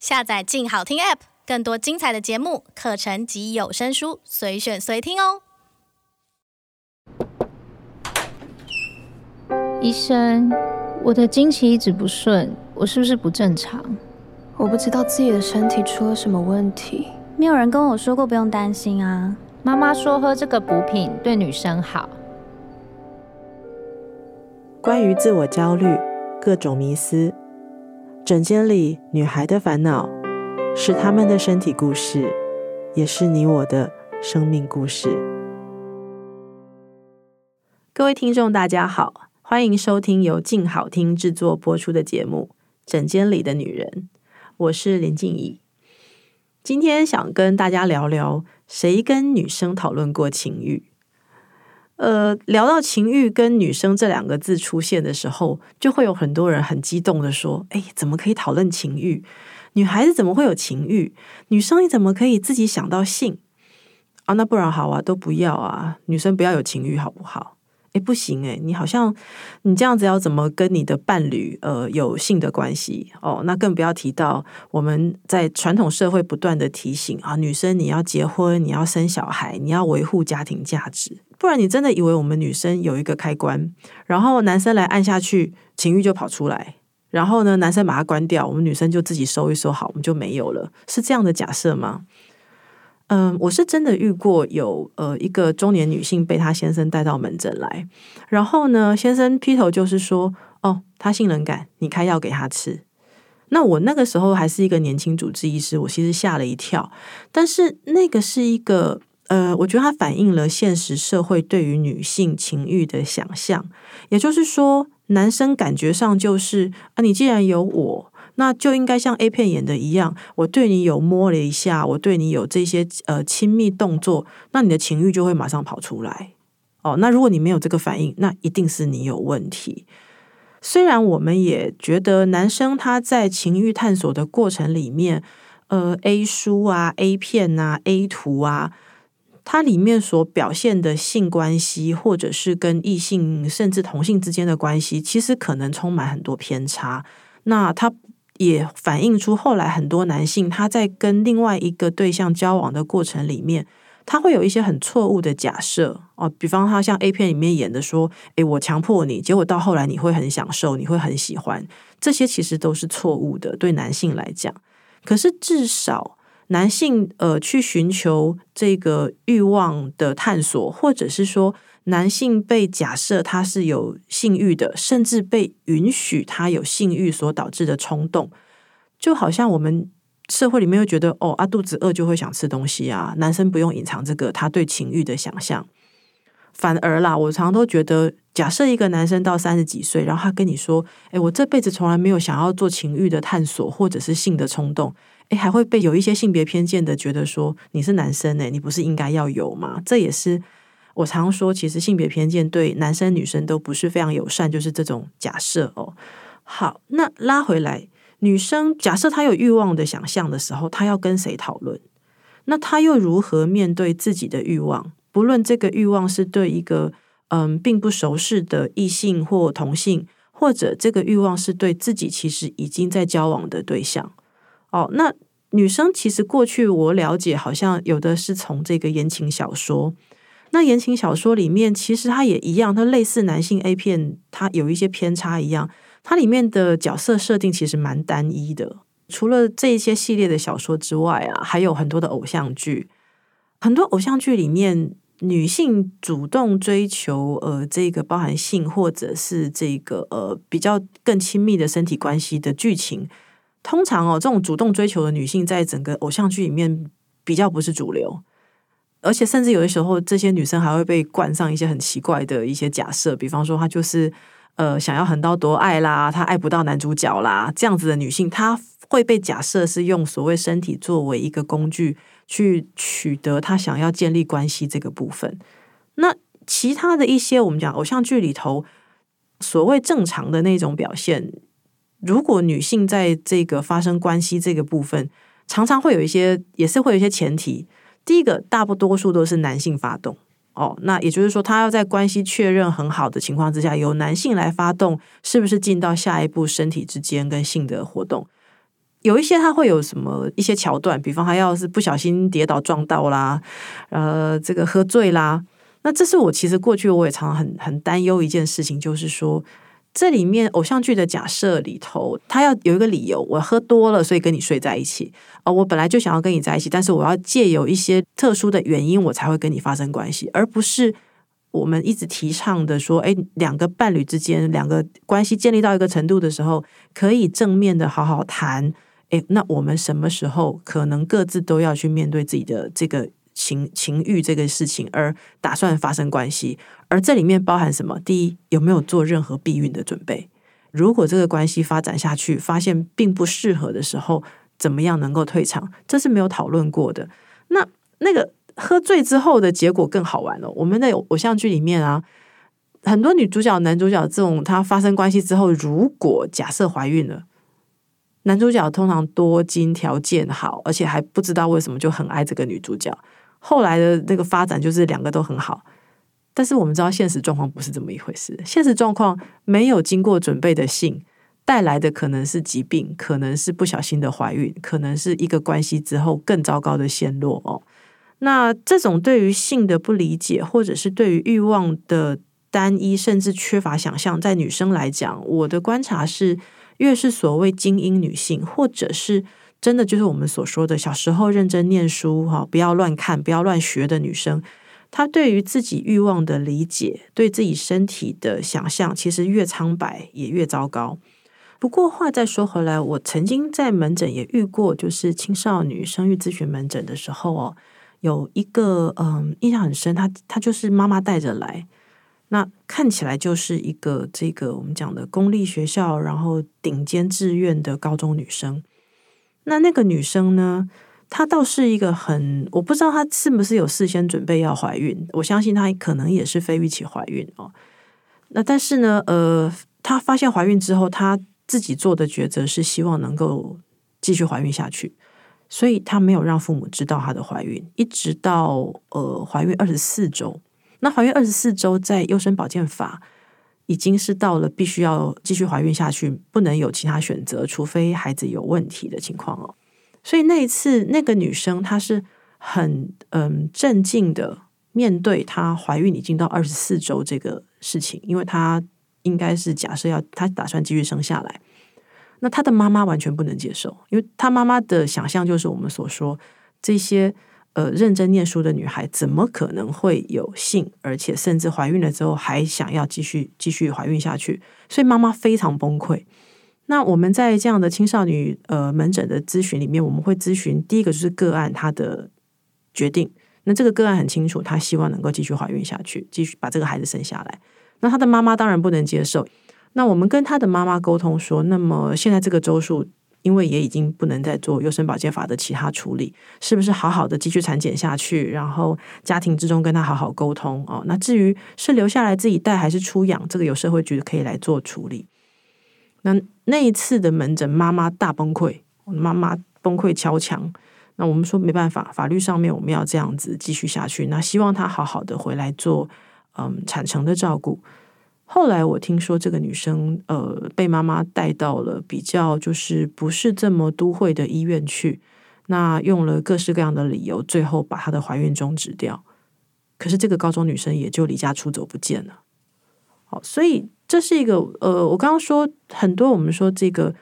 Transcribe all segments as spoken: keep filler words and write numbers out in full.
下载静好听 App， 更多精彩的节目、课程及有声书，随选随听哦。医生，我的经期一直不顺，我是不是不正常？我不知道自己的身体出了什么问题。没有人跟我说过不用担心啊。妈妈说喝这个补品对女生好。关于自我焦虑，各种迷思，诊间里女孩的烦恼，是她们的身体故事，也是你我的生命故事。各位听众大家好，欢迎收听由静好听制作播出的节目诊间里的女人，我是林静怡。今天想跟大家聊聊谁跟女生讨论过情欲。呃，聊到情欲跟女生这两个字出现的时候，就会有很多人很激动的说，哎，怎么可以讨论情欲？女孩子怎么会有情欲？女生你怎么可以自己想到性？啊，那不然好啊，都不要啊，女生不要有情欲好不好？哎，不行哎，你好像你这样子要怎么跟你的伴侣呃有性的关系哦？那更不要提到我们在传统社会不断的提醒啊，女生你要结婚，你要生小孩，你要维护家庭价值，不然你真的以为我们女生有一个开关，然后男生来按下去，情欲就跑出来，然后呢，男生把它关掉，我们女生就自己收一收好，我们就没有了，是这样的假设吗？嗯，我是真的遇过有呃一个中年女性被她先生带到门诊来，然后呢，先生劈头就是说，哦，她性冷感，你开药给她吃。那我那个时候还是一个年轻主治医师，我其实吓了一跳，但是那个是一个呃，我觉得它反映了现实社会对于女性情欲的想象，也就是说，男生感觉上就是啊，你既然有我，那就应该像 A 片演的一样，我对你有摸了一下，我对你有这些呃亲密动作，那你的情欲就会马上跑出来哦。那如果你没有这个反应，那一定是你有问题。虽然我们也觉得男生他在情欲探索的过程里面，呃 A 书啊 A 片啊 A 图啊，它里面所表现的性关系，或者是跟异性甚至同性之间的关系，其实可能充满很多偏差。那它也反映出后来很多男性他在跟另外一个对象交往的过程里面，他会有一些很错误的假设哦，比方他像 A 片里面演的说，诶，我强迫你，结果到后来你会很享受，你会很喜欢，这些其实都是错误的，对男性来讲。可是至少男性呃去寻求这个欲望的探索，或者是说男性被假设他是有性欲的，甚至被允许他有性欲所导致的冲动，就好像我们社会里面会觉得哦啊，肚子饿就会想吃东西啊，男生不用隐藏这个他对情欲的想象。反而啦，我常常都觉得，假设一个男生到三十几岁，然后他跟你说，诶，我这辈子从来没有想要做情欲的探索或者是性的冲动，诶，还会被有一些性别偏见的觉得说，你是男生诶，你不是应该要有吗？这也是我常说，其实性别偏见对男生女生都不是非常友善，就是这种假设哦。好，那拉回来，女生假设她有欲望的想象的时候，她要跟谁讨论？那她又如何面对自己的欲望？不论这个欲望是对一个嗯并不熟识的异性或同性，或者这个欲望是对自己其实已经在交往的对象哦。那女生其实过去我了解，好像有的是从这个言情小说。那言情小说里面其实它也一样，它类似男性 A 片，它有一些偏差一样，它里面的角色设定其实蛮单一的。除了这些系列的小说之外啊，还有很多的偶像剧，很多偶像剧里面女性主动追求呃这个包含性或者是这个呃比较更亲密的身体关系的剧情，通常哦这种主动追求的女性在整个偶像剧里面比较不是主流。而且甚至有的时候这些女生还会被冠上一些很奇怪的一些假设，比方说她就是呃想要横刀夺爱啦，她爱不到男主角啦，这样子的女性她会被假设是用所谓身体作为一个工具去取得她想要建立关系这个部分。那其他的一些我们讲偶像剧里头所谓正常的那种表现，如果女性在这个发生关系这个部分常常会有一些，也是会有一些前提。第一个，大多数都是男性发动哦，那也就是说他要在关系确认很好的情况之下，由男性来发动是不是进到下一步身体之间跟性的活动。有一些它会有什么一些桥段，比方他要是不小心跌倒撞到啦，呃，这个喝醉啦，那这是我其实过去我也常常很很担忧一件事情，就是说这里面偶像剧的假设里头，他要有一个理由，我喝多了所以跟你睡在一起，呃，我本来就想要跟你在一起，但是我要借由一些特殊的原因我才会跟你发生关系，而不是我们一直提倡的说，哎，两个伴侣之间，两个关系建立到一个程度的时候，可以正面的好好谈，哎，那我们什么时候可能各自都要去面对自己的这个情情欲这个事情，而打算发生关系，而这里面包含什么？第一，有没有做任何避孕的准备？如果这个关系发展下去，发现并不适合的时候，怎么样能够退场？这是没有讨论过的。那那个喝醉之后的结果更好玩了、哦。我们的偶像剧里面啊，很多女主角、男主角这种，他发生关系之后，如果假设怀孕了，男主角通常多金条件好，而且还不知道为什么就很爱这个女主角。后来的那个发展就是两个都很好，但是我们知道现实状况不是这么一回事。现实状况没有经过准备的性带来的可能是疾病，可能是不小心的怀孕，可能是一个关系之后更糟糕的陷落哦。那这种对于性的不理解，或者是对于欲望的单一，甚至缺乏想象，在女生来讲，我的观察是，越是所谓精英女性，或者是真的就是我们所说的小时候认真念书，不要乱看不要乱学的女生，她对于自己欲望的理解，对自己身体的想象，其实越苍白也越糟糕。不过话再说回来，我曾经在门诊也遇过，就是青少女生育咨询门诊的时候哦，有一个嗯印象很深，她她就是妈妈带着来，那看起来就是一个这个我们讲的公立学校，然后顶尖志愿的高中女生。那那个女生呢，她倒是一个很，我不知道她是不是有事先准备要怀孕，我相信她可能也是非预期怀孕哦。那但是呢，呃，她发现怀孕之后，她自己做的抉择是希望能够继续怀孕下去，所以她没有让父母知道她的怀孕，一直到呃怀孕二十四周。那怀孕二十四周，在优生保健法已经是到了必须要继续怀孕下去，不能有其他选择，除非孩子有问题的情况哦。所以那一次那个女生她是很嗯镇静的面对她怀孕已经到二十四周这个事情，因为她应该是假设要她打算继续生下来。那她的妈妈完全不能接受，因为她妈妈的想象就是我们所说这些呃认真念书的女孩怎么可能会有性，而且甚至怀孕了之后还想要继续继续怀孕下去，所以妈妈非常崩溃。那我们在这样的青少女呃门诊的咨询里面，我们会咨询第一个就是个案她的决定，那这个个案很清楚，她希望能够继续怀孕下去，继续把这个孩子生下来。那她的妈妈当然不能接受，那我们跟她的妈妈沟通说，那么现在这个周数因为也已经不能再做优生保健法的其他处理，是不是好好的继续产检下去，然后家庭之中跟他好好沟通哦。那至于是留下来自己带还是出养，这个由社会局可以来做处理。那那一次的门诊，妈妈大崩溃，妈妈崩溃敲墙。那我们说没办法，法律上面我们要这样子继续下去，那希望他好好的回来做嗯产程的照顾。后来我听说这个女生呃被妈妈带到了比较就是不是这么都会的医院去，那用了各式各样的理由，最后把她的怀孕终止掉。可是这个高中女生也就离家出走不见了。好，所以这是一个呃，我刚刚说很多我们说这个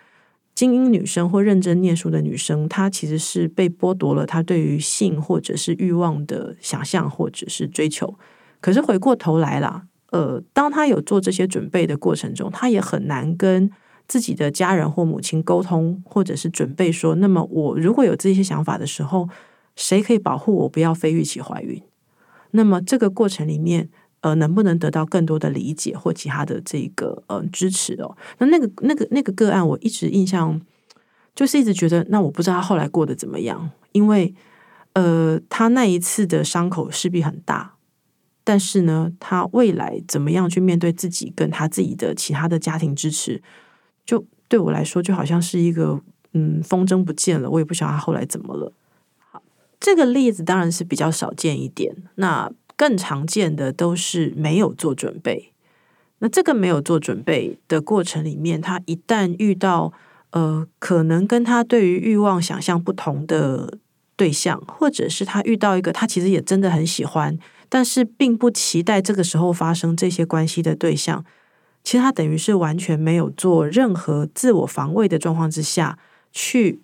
精英女生或认真念书的女生，她其实是被剥夺了她对于性或者是欲望的想象或者是追求。可是回过头来啦，呃，当他有做这些准备的过程中，他也很难跟自己的家人或母亲沟通，或者是准备说，那么我如果有这些想法的时候，谁可以保护我不要非预期怀孕？那么这个过程里面，呃，能不能得到更多的理解或其他的这个呃支持哦？那那个那个那个个案，我一直印象就是一直觉得，那我不知道他后来过得怎么样，因为呃，他那一次的伤口势必很大。但是呢，他未来怎么样去面对自己跟他自己的其他的家庭支持，就对我来说就好像是一个嗯风筝不见了，我也不晓得他后来怎么了。好，这个例子当然是比较少见一点，那更常见的都是没有做准备。那这个没有做准备的过程里面，他一旦遇到呃，可能跟他对于欲望想象不同的对象，或者是他遇到一个他其实也真的很喜欢，但是并不期待这个时候发生这些关系的对象，其实他等于是完全没有做任何自我防卫的状况之下去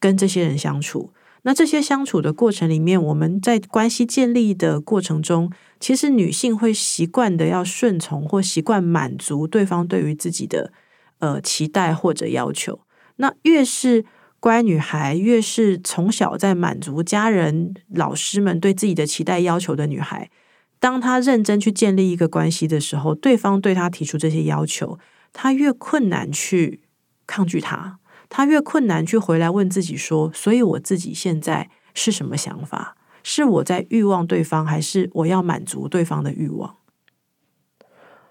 跟这些人相处。那这些相处的过程里面，我们在关系建立的过程中，其实女性会习惯的要顺从或习惯满足对方对于自己的呃期待或者要求。那越是乖女孩，越是从小在满足家人老师们对自己的期待要求的女孩，当她认真去建立一个关系的时候，对方对她提出这些要求，她越困难去抗拒她，他越困难去回来问自己说，所以我自己现在是什么想法？是我在欲望对方，还是我要满足对方的欲望？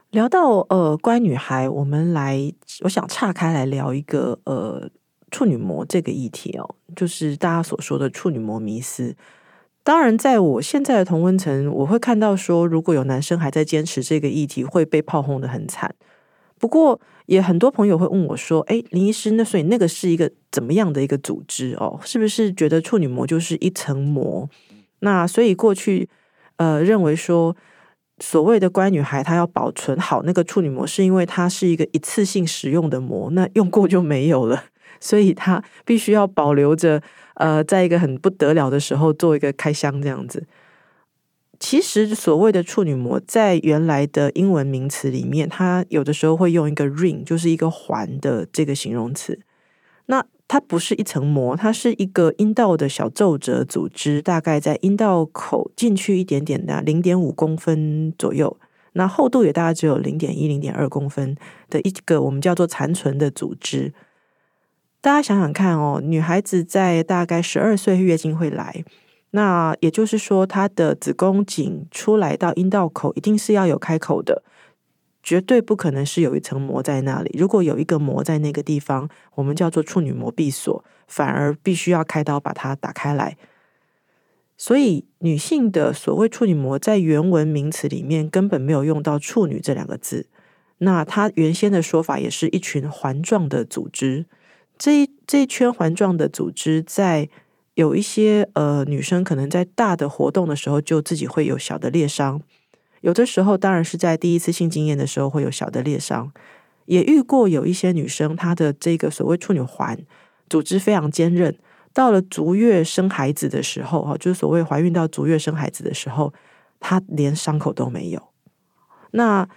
聊到呃乖女孩，我们来，我想岔开来聊一个呃处女膜这个议题哦，就是大家所说的处女膜迷思。当然，在我现在的同温层，我会看到说，如果有男生还在坚持这个议题，会被炮轰得很惨。不过也很多朋友会问我说，诶，林医师，那所以那个是一个怎么样的一个组织哦？是不是觉得处女膜就是一层膜？那所以过去呃认为说，所谓的乖女孩她要保存好那个处女膜，是因为它是一个一次性使用的膜，那用过就没有了，所以她必须要保留着，呃，在一个很不得了的时候做一个开箱这样子。其实所谓的处女膜在原来的英文名词里面，它有的时候会用一个 ring， 就是一个环的这个形容词。那它不是一层膜，它是一个阴道的小皱褶组织，大概在阴道口进去一点点的 零点五公分左右，那厚度也大概只有 零点一、零点二公分的一个我们叫做残存的组织。大家想想看哦，女孩子在大概十二岁月经会来，那也就是说，她的子宫颈出来到阴道口一定是要有开口的，绝对不可能是有一层膜在那里。如果有一个膜在那个地方，我们叫做处女膜闭锁，反而必须要开刀把它打开来。所以女性的所谓处女膜在原文名词里面根本没有用到处女这两个字，那她原先的说法也是一群环状的组织。这一这一圈环状的组织在有一些呃女生可能在大的活动的时候就自己会有小的裂伤，有的时候当然是在第一次性经验的时候会有小的裂伤，也遇过有一些女生她的这个所谓处女环组织非常坚韧，到了足月生孩子的时候，就是所谓怀孕到足月生孩子的时候，她连伤口都没有。那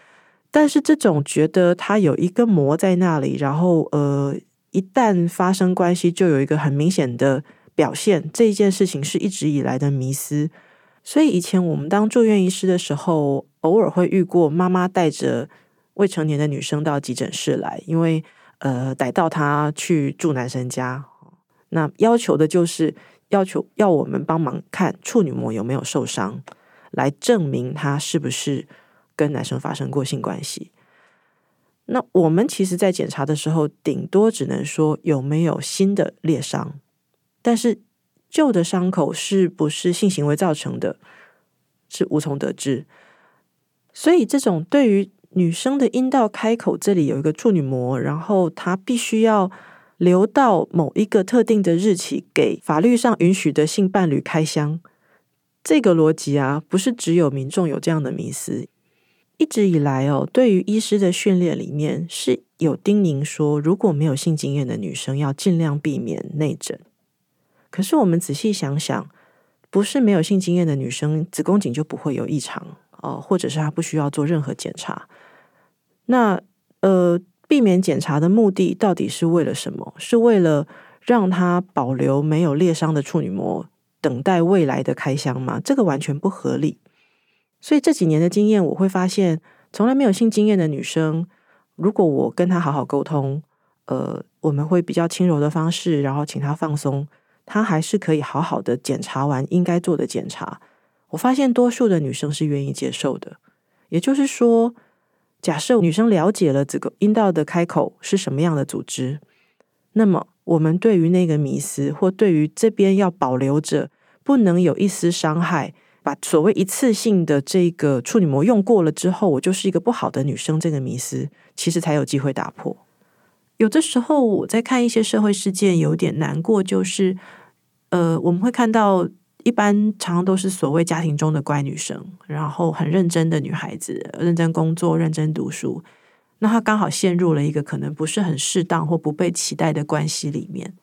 但是这种觉得她有一个膜在那里，然后呃一旦发生关系就有一个很明显的表现，这一件事情是一直以来的迷思。所以以前我们当住院医师的时候，偶尔会遇过妈妈带着未成年的女生到急诊室来，因为呃逮到她去住男生家，那要求的就是要求要我们帮忙看处女膜有没有受伤，来证明她是不是跟男生发生过性关系。那我们其实在检查的时候，顶多只能说有没有新的裂伤，但是旧的伤口是不是性行为造成的，是无从得知。所以这种对于女生的阴道开口这里有一个处女膜，然后她必须要留到某一个特定的日期给法律上允许的性伴侣开箱，这个逻辑啊，不是只有民众有这样的迷思。一直以来哦，对于医师的训练里面是有叮咛说，如果没有性经验的女生要尽量避免内诊。可是我们仔细想想，不是没有性经验的女生子宫颈就不会有异常哦、呃，或者是她不需要做任何检查。那呃，避免检查的目的到底是为了什么？是为了让她保留没有裂伤的处女膜，等待未来的开箱吗？这个完全不合理。所以这几年的经验，我会发现，从来没有性经验的女生，如果我跟她好好沟通，呃，我们会比较轻柔的方式，然后请她放松。她还是可以好好的检查完应该做的检查，我发现多数的女生是愿意接受的。也就是说，假设女生了解了这个阴道的开口是什么样的组织，那么我们对于那个迷思，或对于这边要保留着不能有一丝伤害，把所谓一次性的这个处女膜用过了之后我就是一个不好的女生，这个迷思其实才有机会打破。有的时候我在看一些社会事件有点难过，就是呃，我们会看到一般常常都是所谓家庭中的乖女生，然后很认真的女孩子，认真工作认真读书，那她刚好陷入了一个可能不是很适当或不被期待的关系里面，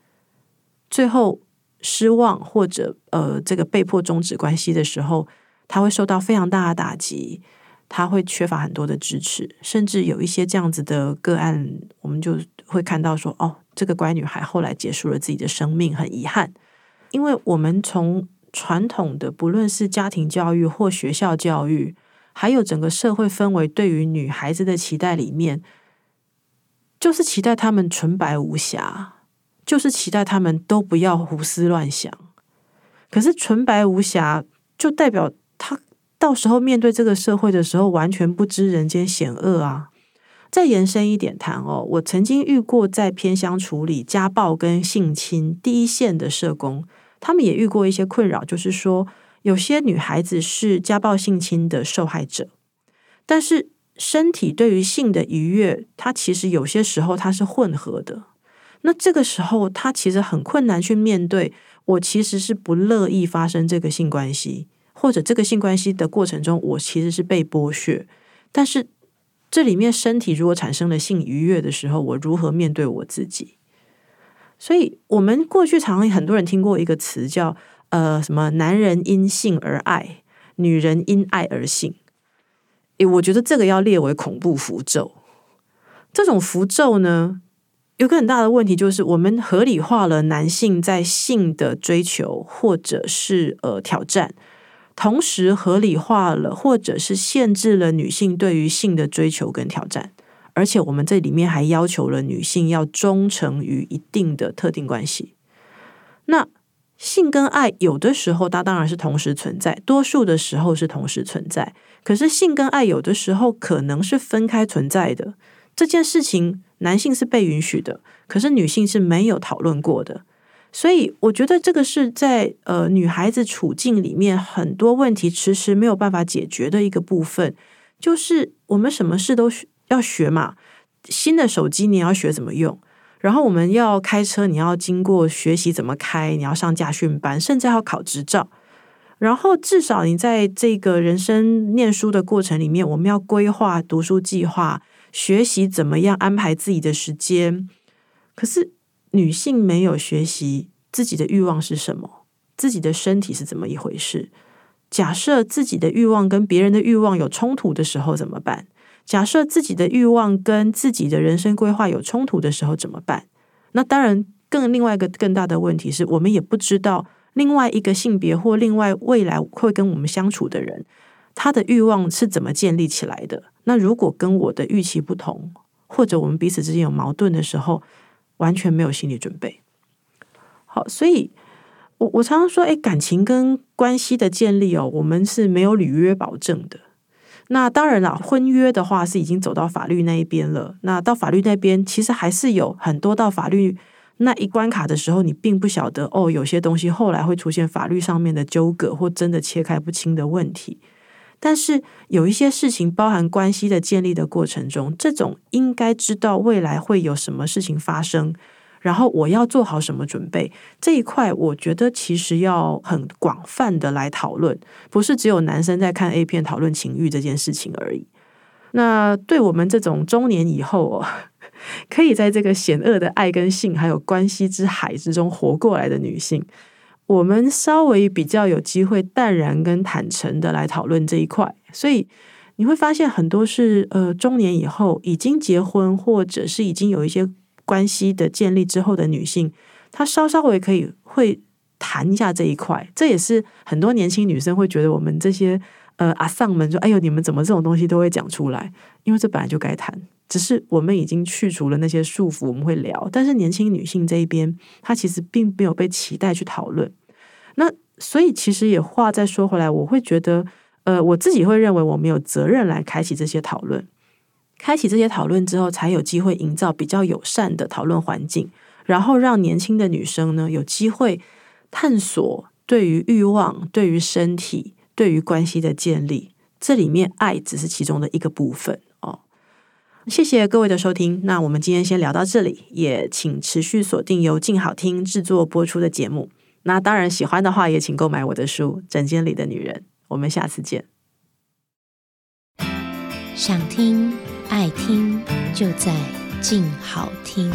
最后失望或者呃这个被迫终止关系的时候，她会受到非常大的打击，她会缺乏很多的支持，甚至有一些这样子的个案，我们就会看到说，哦，这个乖女孩后来结束了自己的生命，很遗憾。因为我们从传统的不论是家庭教育或学校教育，还有整个社会氛围对于女孩子的期待里面，就是期待她们纯白无瑕，就是期待她们都不要胡思乱想。可是纯白无瑕就代表她到时候面对这个社会的时候完全不知人间险恶啊。再延伸一点谈哦，我曾经遇过在偏乡处理家暴跟性侵第一线的社工，他们也遇过一些困扰，就是说有些女孩子是家暴性侵的受害者，但是身体对于性的愉悦，它其实有些时候它是混合的，那这个时候她其实很困难去面对，我其实是不乐意发生这个性关系，或者这个性关系的过程中我其实是被剥削，但是这里面身体如果产生了性愉悦的时候，我如何面对我自己？所以我们过去常常很多人听过一个词叫呃什么男人因性而爱，女人因爱而性。诶，我觉得这个要列为恐怖符咒。这种符咒呢，有个很大的问题，就是我们合理化了男性在性的追求或者是呃挑战，同时合理化了或者是限制了女性对于性的追求跟挑战，而且我们这里面还要求了女性要忠诚于一定的特定关系。那性跟爱有的时候它当然是同时存在，多数的时候是同时存在，可是性跟爱有的时候可能是分开存在的，这件事情男性是被允许的，可是女性是没有讨论过的。所以我觉得这个是在呃女孩子处境里面很多问题迟迟没有办法解决的一个部分，就是我们什么事都要学嘛，新的手机你要学怎么用，然后我们要开车你要经过学习怎么开，你要上驾训班，甚至要考执照，然后至少你在这个人生念书的过程里面，我们要规划读书计划，学习怎么样安排自己的时间。可是女性没有学习自己的欲望是什么，自己的身体是怎么一回事，假设自己的欲望跟别人的欲望有冲突的时候怎么办，假设自己的欲望跟自己的人生规划有冲突的时候怎么办。那当然更另外一个更大的问题是，我们也不知道另外一个性别或另外未来会跟我们相处的人，他的欲望是怎么建立起来的，那如果跟我的预期不同，或者我们彼此之间有矛盾的时候，完全没有心理准备。好，所以我我常常说，哎，感情跟关系的建立哦，我们是没有履约保证的。那当然了，婚约的话是已经走到法律那一边了。那到法律那边，其实还是有很多到法律那一关卡的时候，你并不晓得哦，有些东西后来会出现法律上面的纠葛或真的切开不清的问题。但是有一些事情包含关系的建立的过程中，这种应该知道未来会有什么事情发生，然后我要做好什么准备，这一块我觉得其实要很广泛的来讨论，不是只有男生在看 A 片讨论情欲这件事情而已。那对我们这种中年以后哦，可以在这个险恶的爱跟性还有关系之海之中活过来的女性，我们稍微比较有机会淡然跟坦诚的来讨论这一块。所以你会发现很多是呃中年以后已经结婚或者是已经有一些关系的建立之后的女性，她稍稍微可以会谈一下这一块。这也是很多年轻女生会觉得我们这些呃阿桑们说，哎呦你们怎么这种东西都会讲出来，因为这本来就该谈，只是我们已经去除了那些束缚，我们会聊，但是年轻女性这一边她其实并没有被期待去讨论。那所以其实也话再说回来，我会觉得呃，我自己会认为我们有责任来开启这些讨论，开启这些讨论之后才有机会营造比较友善的讨论环境，然后让年轻的女生呢有机会探索对于欲望、对于身体、对于关系的建立，这里面爱只是其中的一个部分哦。谢谢各位的收听，那我们今天先聊到这里，也请持续锁定由静好听制作播出的节目。那当然喜欢的话也请购买我的书《诊间里的女人》，我们下次见。想听爱听就在静好听。